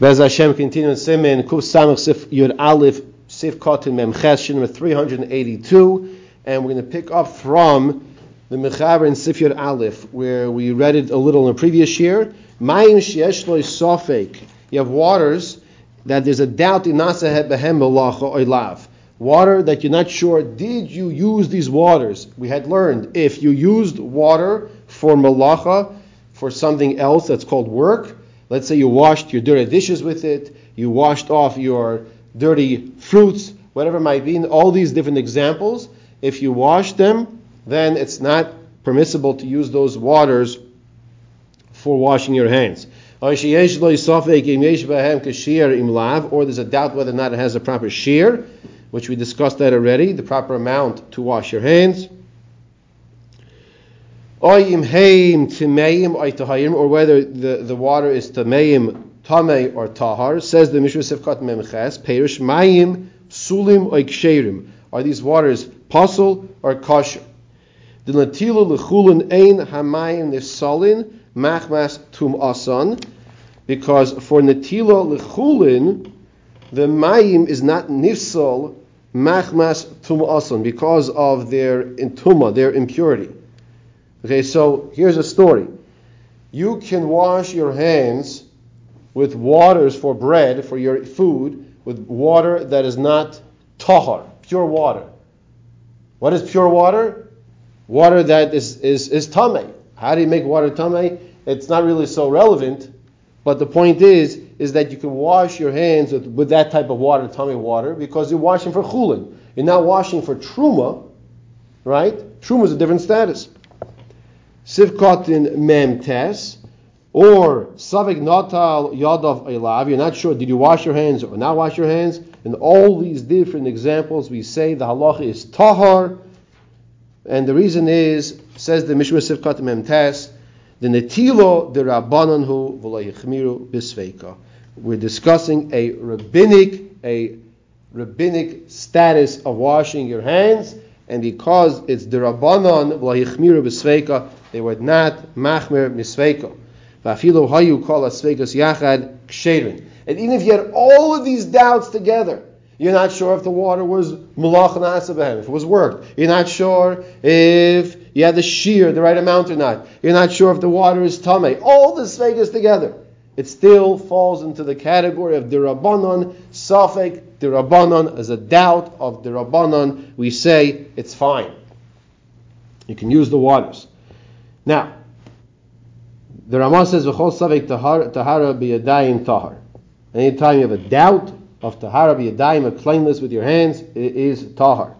Bez Hashem continues Siman Kuf Samach Sif Yur Aleph Sif Kotin Mem Ches Shin number 382, and we're going to pick up from the Mechaber in Sif Yur Aleph where we read it a little in the previous year. Mayim Shieshloi Safak. You have waters that there's a doubt in Nasa Hebehem Malacha Oilav. Water that you're not sure, did you use these waters? We had learned if you used water for Malacha, for something else that's called work. Let's say you washed your dirty dishes with it, you washed off your dirty fruits, whatever it might be, in all these different examples. If you wash them, then it's not permissible to use those waters for washing your hands. Or there's a doubt whether or not it has a proper shear, which we discussed that already, the proper amount to wash your hands. Or whether the water is tamei or tahor, says the Mishnah Sefkat Memchess, Peirush mayim sulim or ksheirim. Are these waters pasul or kosher? The netilah lechulin ein hamayim nisal machmas tum asan, because for netilah lechulin the mayim is not nisal machmas tum asan because of their intuma, their impurity. Okay, so here's a story. You can wash your hands with waters for bread, for your food, with water that is not tahor, pure water. What is pure water? Water that is tamei. How do you make water tamei? It's not really so relevant, but the point is that you can wash your hands with that type of water, tamei water, because you're washing for chulin. You're not washing for truma, right? Truma is a different status. Sivkotin memtes or savec natal yadov aylav. You're not sure, did you wash your hands or not wash your hands? In all these different examples, we say the halacha is tahor, and the reason is, says the Mishnah Sefkat Memchess, the netilah Dirabanon hu v'la yichmiru bisveika. We're discussing a rabbinic status of washing your hands, and because it's Dirabanon v'la yichmiru bisveika, they were not machmer misveiko. V'afilo hayu kol asveikos yachad ksheirin. And even if you had all of these doubts together, you're not sure if the water was malach nasa b'hem, if it was worked. You're not sure if you had the shear, the right amount or not. You're not sure if the water is tamei. All the sveikos together, it still falls into the category of derabanon safek derabanon. As a doubt of derabanon, we say it's fine. You can use the waters. Now, the Ramah says, "V'chol savek tahara b'yadayim tahar." Anytime you have a doubt of tahara b'yadayim, a cleanness with your hands, it is tahar.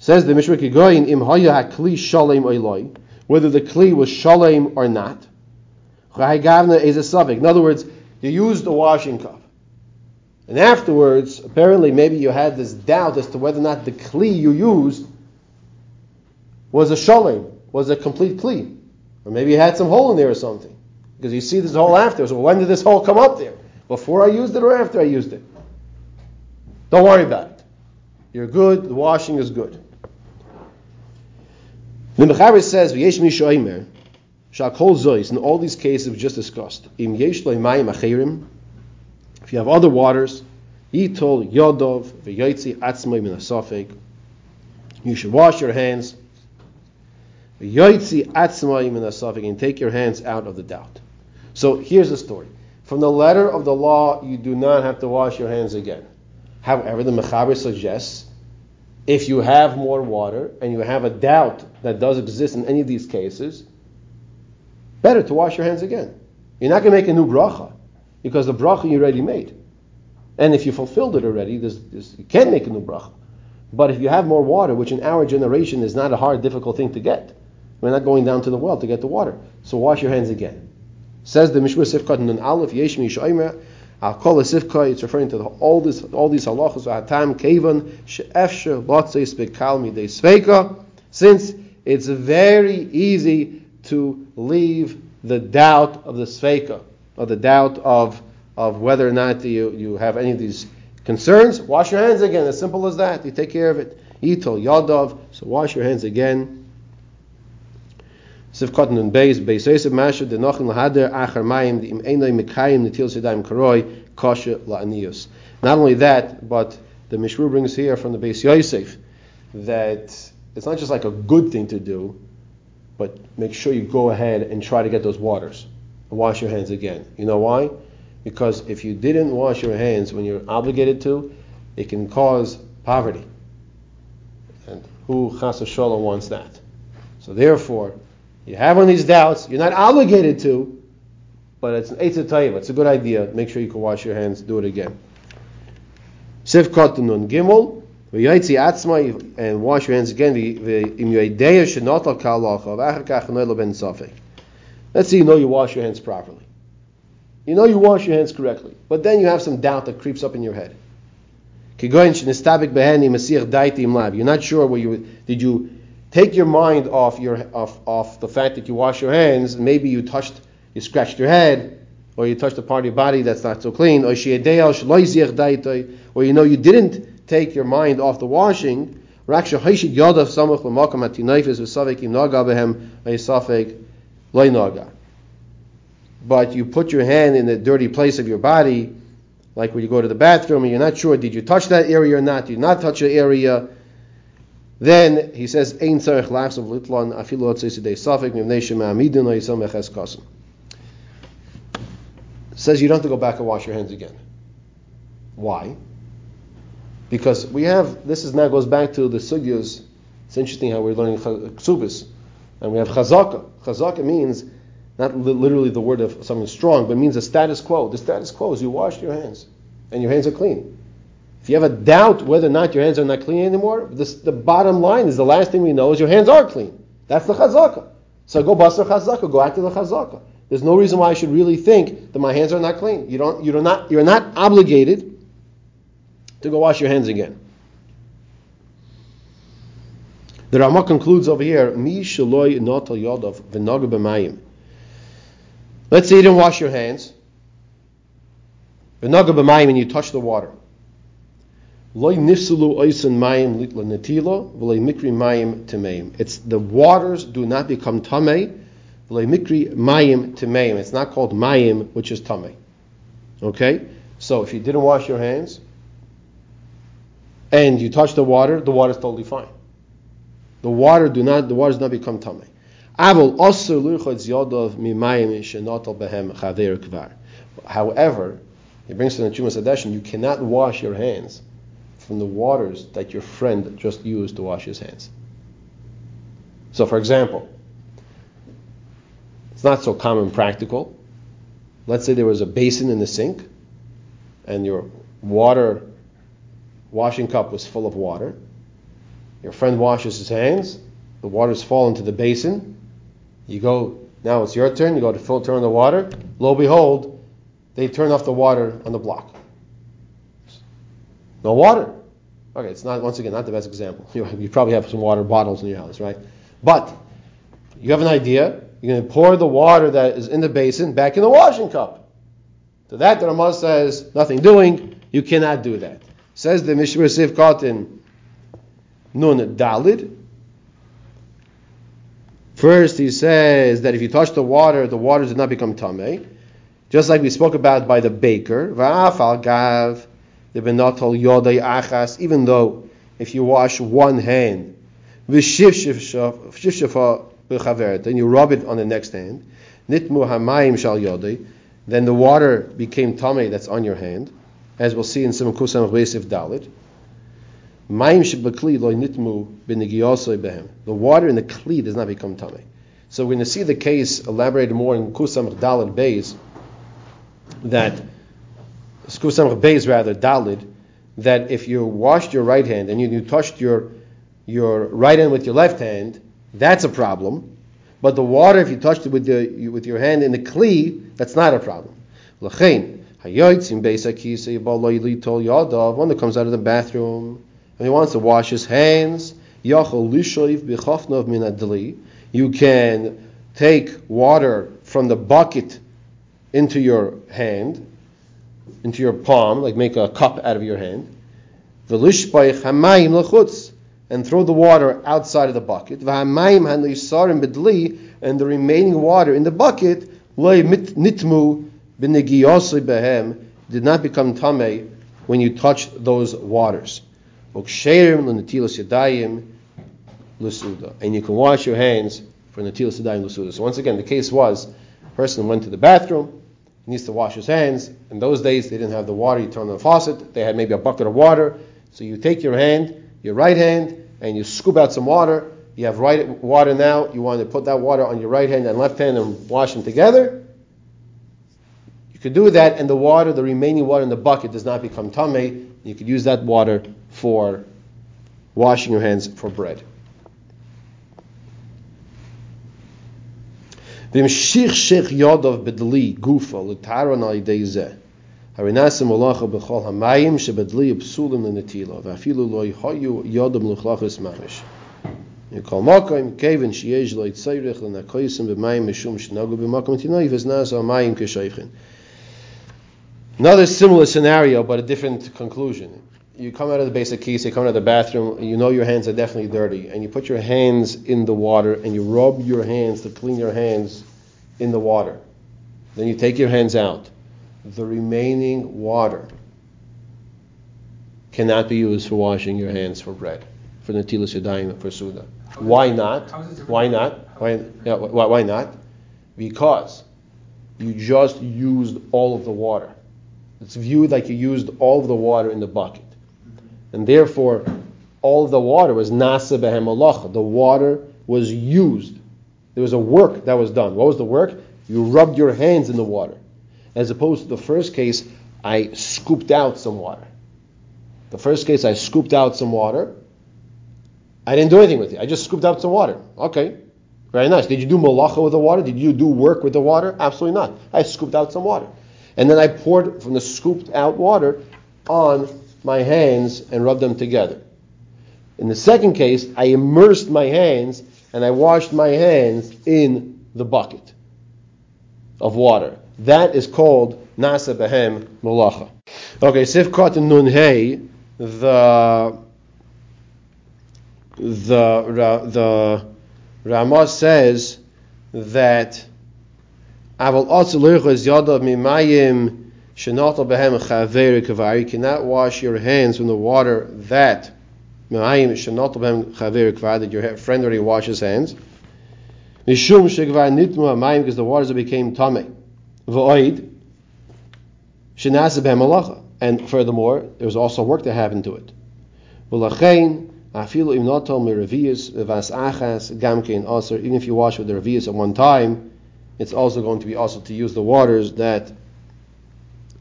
Says the Mishnah Kigoyin, "Im haya kli shalim oiloi," whether the kli was shalim or not. In other words, you used a washing cup, and afterwards, apparently, maybe you had this doubt as to whether or not the kli you used was a shalim, was a complete kli. Or maybe you had some hole in there or something. Because you see this hole after. So when did this hole come up there? Before I used it or after I used it? Don't worry about it. You're good. The washing is good. The Mechaber says, v'yesh mi shoymer, shakol zois, in all these cases we just discussed, im yesh lo mayim achirim, if you have other waters, yitol yodov v'yoytzi atzmai min asafek, you should wash your hands, and take your hands out of the doubt. So here's the story. From the letter of the law, you do not have to wash your hands again. However, the Mechaber suggests, if you have more water and you have a doubt that does exist in any of these cases, better to wash your hands again. You're not going to make a new bracha, because the bracha you already made. And if you fulfilled it already, you can't make a new bracha. But if you have more water, which in our generation is not a hard, difficult thing to get, we're not going down to the well to get the water. So wash your hands again. Says the Mishnah Sefkat Nun Aleph, Yesh Mi Shomer, Al Kol Sefka. It's referring to all these halachos. Atam Kavan She'efsher Lotzeis Bekal Midei Sveika. Since it's very easy to leave the doubt of the sveika, or the doubt of whether or not you have any of these concerns. Wash your hands again. As simple as that. You take care of it. Yitol Yadav. So wash your hands again. Sif Kotin Beis Yosef Masha Denochin Lahader Achar Mayim Im Einay Mikayim Netil Sedaim Karoi kasha la'anius. Not only that, but the Mishru brings here from the Beis Yosef that it's not just like a good thing to do, but make sure you go ahead and try to get those waters and wash your hands again. You know why? Because if you didn't wash your hands when you're obligated to, it can cause poverty. And who chas v'shalom wants that? So therefore, you have one of these doubts, you're not obligated to, but it's an eitzah taiva. It's a good idea. Make sure you can wash your hands, do it again. Sivkotin nun gimel, v'yaitzi atzmai, and wash your hands again, v'im yodeya shenotal ka'alacha, v'achar kach noel ben safek. Let's say you know you wash your hands properly. You know you wash your hands correctly, but then you have some doubt that creeps up in your head. You're not sure where you did you take your mind off the fact that you wash your hands. Maybe you scratched your head, or you touched a part of your body that's not so clean, or you didn't take your mind off the washing. But you put your hand in the dirty place of your body, like when you go to the bathroom and you're not sure, did you touch that area or not? Did you not touch the area? Then he says, says you don't have to go back and wash your hands again. Why? Because this now goes back to the sugyas. It's interesting how we're learning ksubis, and we have chazaka. Chazaka means not literally the word of something strong, but it means the status quo. The status quo is you wash your hands, and your hands are clean. If you have a doubt whether or not your hands are not clean anymore, the bottom line is the last thing we know is your hands are clean. That's the chazaka. So go basar chazaka, go after the chazaka. There's no reason why I should really think that my hands are not clean. You're not obligated to go wash your hands again. The Ramah concludes over here, Mishloi natal yadov v'nagu b'mayim. Let's say you didn't wash your hands, v'naga b'mayim, and you touch the water. Lo nisalu oisin mayim litla netila, v'lo mikri mayim tameim. It's the waters do not become tamei, v'lo mikri mayim tameim. It's not called mayim, which is tamei. Okay? So if you didn't wash your hands and you touch the water is totally fine. The water does not become tamei. However, he brings to the Chuma Sadashin, you cannot wash your hands from the waters that your friend just used to wash his hands. So, for example, it's not so common practical. Let's say there was a basin in the sink, and your water washing cup was full of water. Your friend washes his hands, the waters fall into the basin. You go, now it's your turn, you go to turn on the water. Lo and behold, they turn off the water on the block. No water. Okay, it's not, once again, not the best example. You probably have some water bottles in your house, right? But you have an idea. You're going to pour the water that is in the basin back in the washing cup. To that, the Ramah says, nothing doing. You cannot do that. Says the Mishnah Sefkat Nun Dalid. First, he says that if you touch the water does not become tamei, just like we spoke about by the baker. Even though if you wash one hand, and you rub it on the next hand, then the water became tamei that's on your hand, as we'll see in Siman Kuf Samach Sif Aleph. The water in the kli does not become tamei. So we're going to see the case elaborated more in Kusamach Dalid Beis, that Kusamach Beis rather Dalid, that if you washed your right hand and you touched your right hand with your left hand, that's a problem. But the water, if you touched it with your hand in the kli, that's not a problem. L'chein hayotzim beis hakisa yibalo yilitol yadav. One that comes out of the bathroom and he wants to wash his hands, you can take water from the bucket into your hand, into your palm, like make a cup out of your hand, and throw the water outside of the bucket, and the remaining water in the bucket did not become tamei when you touched those waters. And you can wash your hands for netilah yadayim l'suda. So once again, the case was, a person went to the bathroom, he needs to wash his hands. In those days, they didn't have the water. You turn on the faucet. They had maybe a bucket of water. So you take your hand, your right hand, and you scoop out some water. You have right water now. You want to put that water on your right hand and left hand and wash them together. You could do that, and the water, the remaining water in the bucket, does not become tamei. You could use that water for washing your hands for bread. Another similar scenario, but a different conclusion. You come out of the basic case, you come out of the bathroom, you know your hands are definitely dirty, and you put your hands in the water, and you rub your hands to clean your hands in the water. Then you take your hands out. The remaining water cannot be used for washing your hands for bread, for netilas yadayim, for suda. Why not? Why not? Why not? Because you just used all of the water. It's viewed like you used all of the water in the bucket. And therefore, all of the water was Nasa Hebehem Malacha. The water was used. There was a work that was done. What was the work? You rubbed your hands in the water. As opposed to the first case, I scooped out some water. The first case, I scooped out some water. I didn't do anything with it. I just scooped out some water. Okay, very nice. Did you do Malacha with the water? Did you do work with the water? Absolutely not. I scooped out some water. And then I poured from the scooped out water on my hands and rubbed them together. In the second case, I immersed my hands and I washed my hands in the bucket of water. That is called Nasa Hebehem Malacha. Okay, Sif Kotin Nun Hey, the Ramah says that you cannot wash your hands from the water that your friend already washed his hands, because the waters that became tamei. And furthermore, there was also work that happened to it. Even if you wash with the revius at one time, it's also going to be also to use the waters that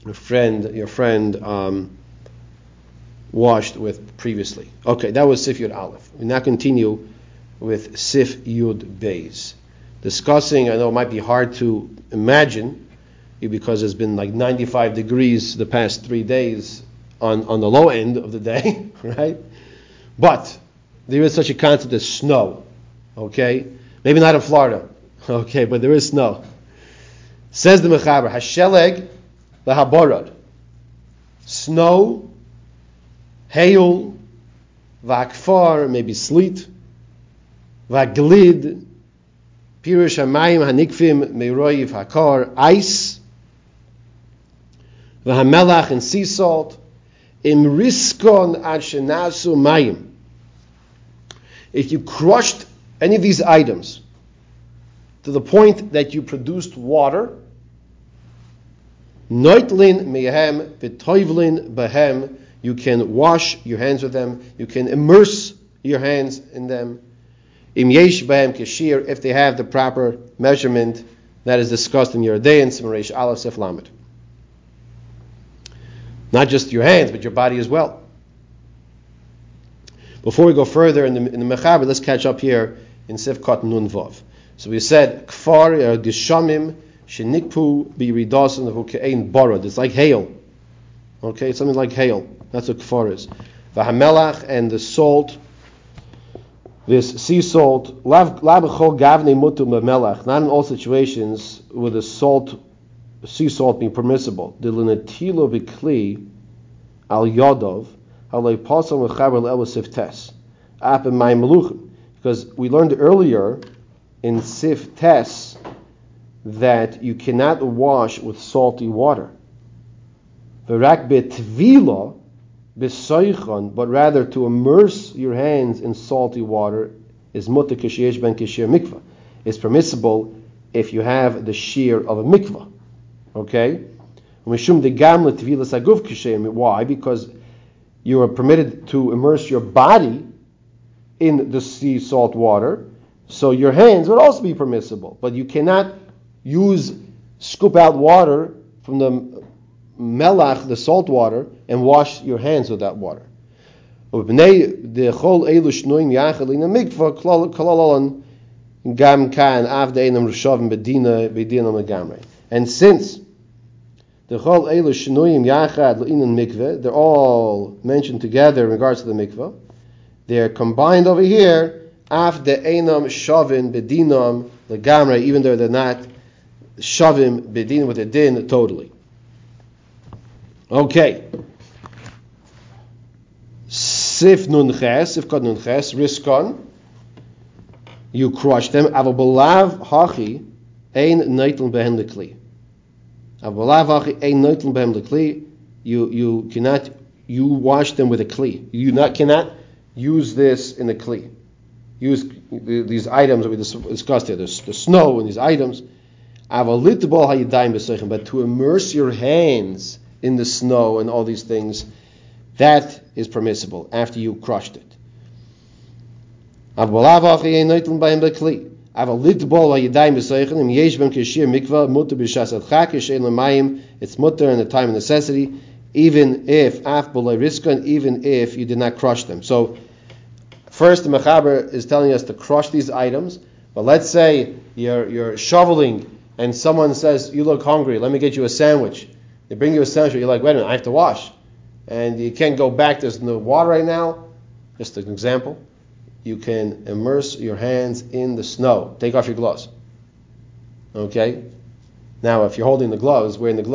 your friend washed with previously. Okay, that was Sif Yur Aleph. We now continue with Sif Yud Beis. Discussing, I know it might be hard to imagine, because it's been like 95 degrees the past 3 days on the low end of the day, right? But there is such a concept as snow, okay? Maybe not in Florida. Okay, but there is snow. Says the Mechaber, Hasheleg v'haborod. Snow, hail, v'akfar, maybe sleet, v'aglid, peirush mayim hanikfim meiroiv hakar, ice, v'hamelach, and sea salt, imriskon ad shenasu mayim. If you crushed any of these items to the point that you produced water, noitlin mehem v'toivlin behem, you can wash your hands with them, you can immerse your hands in them, im yesh behem ksheirim, if they have the proper measurement that is discussed in your day in Siman Aleph Sef Lamed. Not just your hands, but your body as well. Before we go further in the Mechaber, let's catch up here in Sivkotin Nun Vav. So we said, Kfar Geshamim Shenikpu Biridasan Hukain Borod. It's like hail. Okay, it's something like hail. That's what Kfar is. Vahamelach, and the salt, this sea salt, Labachol Gavne Mutu Mamelach, not in all situations would the salt, sea salt, be permissible. Dilinatilo Bikli Al Yodov, Halay Pasal Mechaber El Siftes, Ap in Mayim Meluchim. Because we learned earlier in Sif Tes that you cannot wash with salty water. Rak betvila b'soichon, but rather to immerse your hands in salty water is mutter k'sheyesh ben k'sheir mikvah. It's permissible if you have the shear of a mikvah. Okay? Why? Because you are permitted to immerse your body in the sea salt water, so your hands would also be permissible. But you cannot scoop out water from the melach, the salt water, and wash your hands with that water. And since they're all mentioned together in regards to the mikveh, they're combined over here, even though they're not shavim bedin with a din totally. Okay. Sif nun ches, sif kod nun ches, riskon. You crush them. Avobalav hachi ein neitlin behen lekli. Avobalav hachi ein neitlin behen lekli. You cannot. You wash them with a kli. You cannot use this in a kli. Use these items that we discussed here. The snow and these items. But to immerse your hands in the snow and all these things, that is permissible after you crushed it. It's mutter in the time of necessity, even if you did not crush them. So first the Mechaber is telling us to crush these items, but let's say you're shoveling and someone says, you look hungry, let me get you a sandwich. They bring you a sandwich, you're like, wait a minute, I have to wash. And you can't go back, there's no water right now. Just an example. You can immerse your hands in the snow. Take off your gloves. Okay? Now, if you're wearing the gloves, maybe you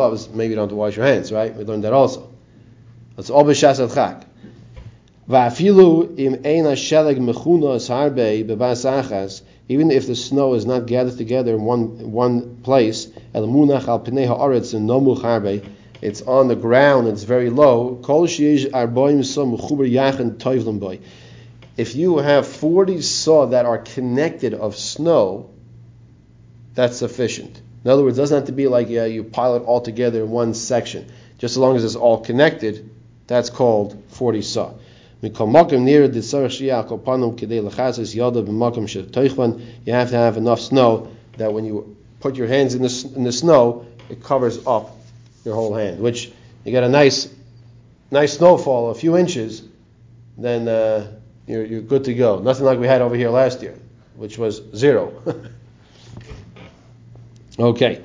don't have to wash your hands, right? We learned that also. That's all b'shas adchak. Va'afilu im eina sheleg mechunos harbei bebas achas. Even if the snow is not gathered together in one place, el munach al pnei haaretz nomuch harbe, it's on the ground, it's very low. Kol sheish arboim saw mechuber yachin toivlim boy. If you have 40 saw that are connected of snow, that's sufficient. In other words, it doesn't have to be like you pile it all together in one section. Just as long as it's all connected, that's called 40 saw. You have to have enough snow that when you put your hands in the snow, it covers up your whole hand. Which you got a nice snowfall, a few inches, then you're good to go. Nothing like we had over here last year, which was 0. Okay.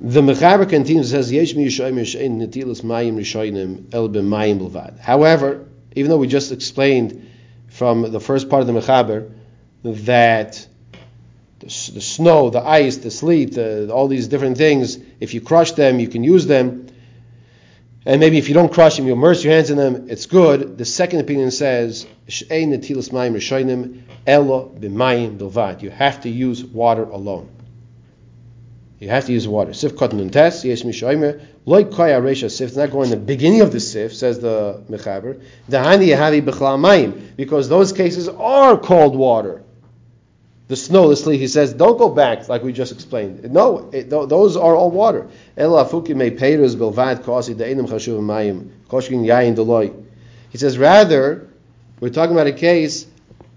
The Mechaber continues and says, however, even though we just explained from the first part of the Mechaber that the snow, the ice, the sleet, all these different things, if you crush them, you can use them. And maybe if you don't crush them, you immerse your hands in them, it's good. The second opinion says, you have to use water alone. You have to use water. Sif Kotin memtes, yesh mishoimer, loy koya resha sif, it's not going in the beginning of the sif, says the Mechaber, dahani yahavi b'chlal mayim, because those cases are cold water. The snow, the sleet, he says, don't go back like we just explained. No, those are all water. Ela afuki me peiros bilvad kasi da'enim chashuv mayim, koshkin yayin deloy. He says, rather, we're talking about a case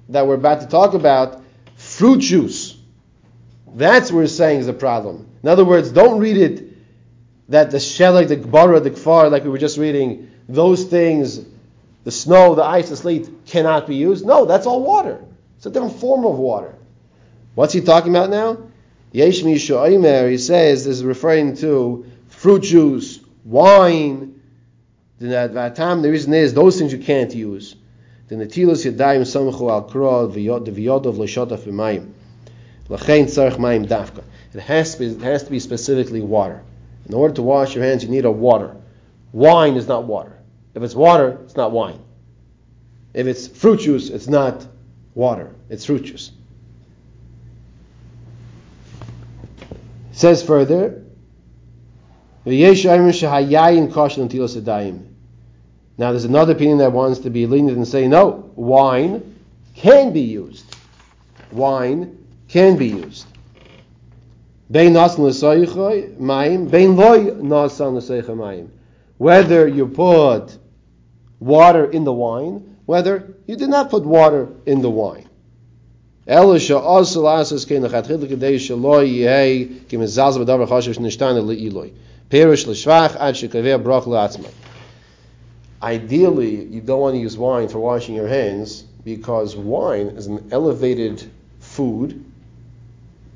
that we're about to talk about, fruit juice. That's what we're saying is the problem. In other words, don't read it that the sheleg, the gbara, the kfar, like we were just reading, those things, the snow, the ice, the sleet, cannot be used. No, that's all water. It's a different form of water. What's he talking about now? Yesh mishoimer, he says, this is referring to fruit juice, wine. The reason is, those things you can't use. The netilah lechulin samchu al kro v'yodov l'shotaf b'mayim. It has to be specifically water. In order to wash your hands, you need a water. Wine is not water. If it's water, it's not wine. If it's fruit juice, it's not water. It's fruit juice. It says further, Now there's another opinion that wants to be lenient and say, no, wine can be used. Wine can be used. Whether you put water in the wine, whether you did not put water in the wine. Ideally, you don't want to use wine for washing your hands because wine is an elevated food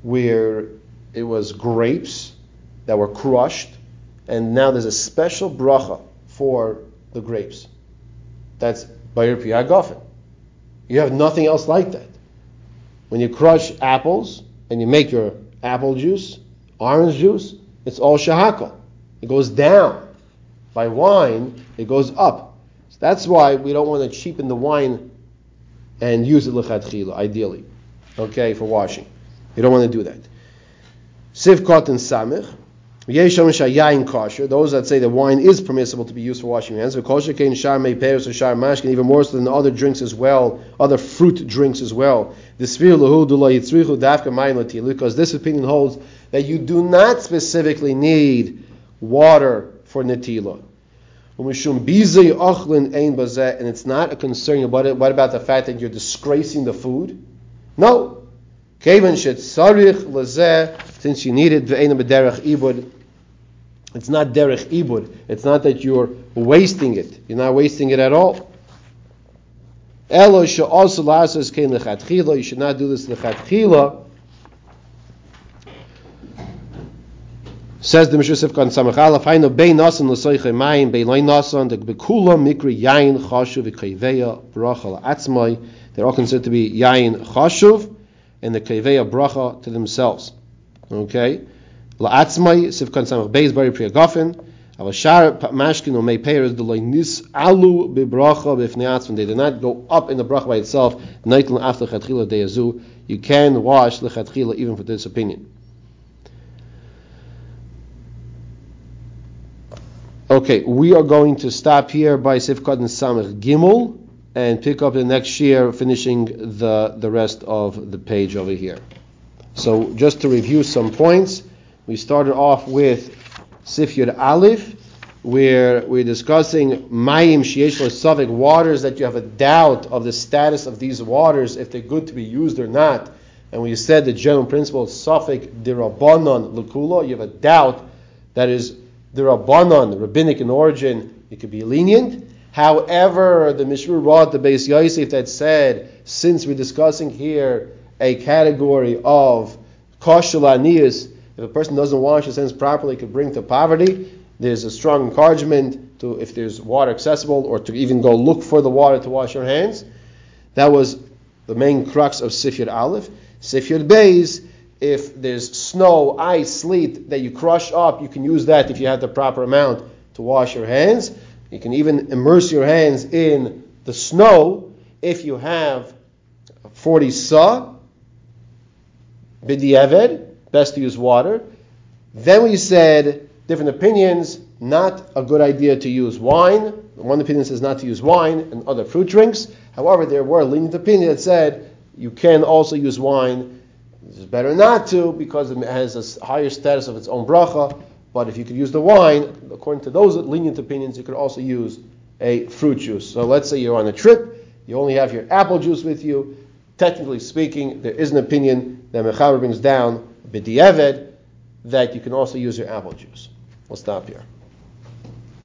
where it was grapes that were crushed, and now there's a special bracha for the grapes. That's bayir piyagofen. You have nothing else like that. When you crush apples and you make your apple juice, orange juice, it's all shahakal. It goes down. By wine, it goes up. So that's why we don't want to cheapen the wine and use it l'chadchila, ideally, okay, for washing. You don't want to do that. Sif Kotin Samach Sif. Those that say that wine is permissible to be used for washing hands, even more so than other drinks as well, other fruit drinks as well. Because this opinion holds that you do not specifically need water for netilah. And it's not a concern about it. What about the fact that you're disgracing the food? No. Since you need it, it's not derech ibud. It's not that you're wasting it. You're not wasting it at all. You should not do this lechatchila. Says the Mishnah Sefkat Memchess Aleph, "Hainu bein nasan l'soichei mayim, bein loy nasan debekulam mikri yain chashuv v'kayveya bracha la'atzmai." They're all considered to be yain chashuv and the kayveya bracha to themselves. Okay, la'atzmai sivkotin memtes bari priyagofen. Avashar mashkin or may payers delay nisalu bebracha b'fnei. They did not go up in the bracha by itself. Neitlin after lechatchila deyazu. You can wash lechatchila even for this opinion. Okay, we are going to stop here by Sivkotin Samach Gimel and pick up the next shear, finishing the rest of the page over here. So just to review some points, we started off with Sif Yur Aleph, where we're discussing Mayim Shieshloi Safak, waters that you have a doubt of the status of these waters, if they're good to be used or not. And we said the general principle, Safak Dirabanon Lekula, you have a doubt that is Dirabanon, rabbinic in origin, it could be lenient. However, the Mishru brought the Beis Yosef that said, since we're discussing here a category of kashel aniyus, if a person doesn't wash his hands properly, it could bring to poverty. There's a strong encouragement to, if there's water accessible, or to even go look for the water to wash your hands. That was the main crux of Sif Yur Aleph. Sif Yur Beis, if there's snow, ice, sleet that you crush up, you can use that if you have the proper amount to wash your hands. You can even immerse your hands in the snow if you have 40 sa. B'diavad, best to use water. Then we said, different opinions, not a good idea to use wine. One opinion says not to use wine and other fruit drinks. However, there were a lenient opinion that said you can also use wine. It's better not to because it has a higher status of its own bracha. But if you could use the wine, according to those lenient opinions, you could also use a fruit juice. So let's say you're on a trip, you only have your apple juice with you. Technically speaking, there is an opinion that Mechaber brings down, b'diavad, that you can also use your apple juice. We'll stop here.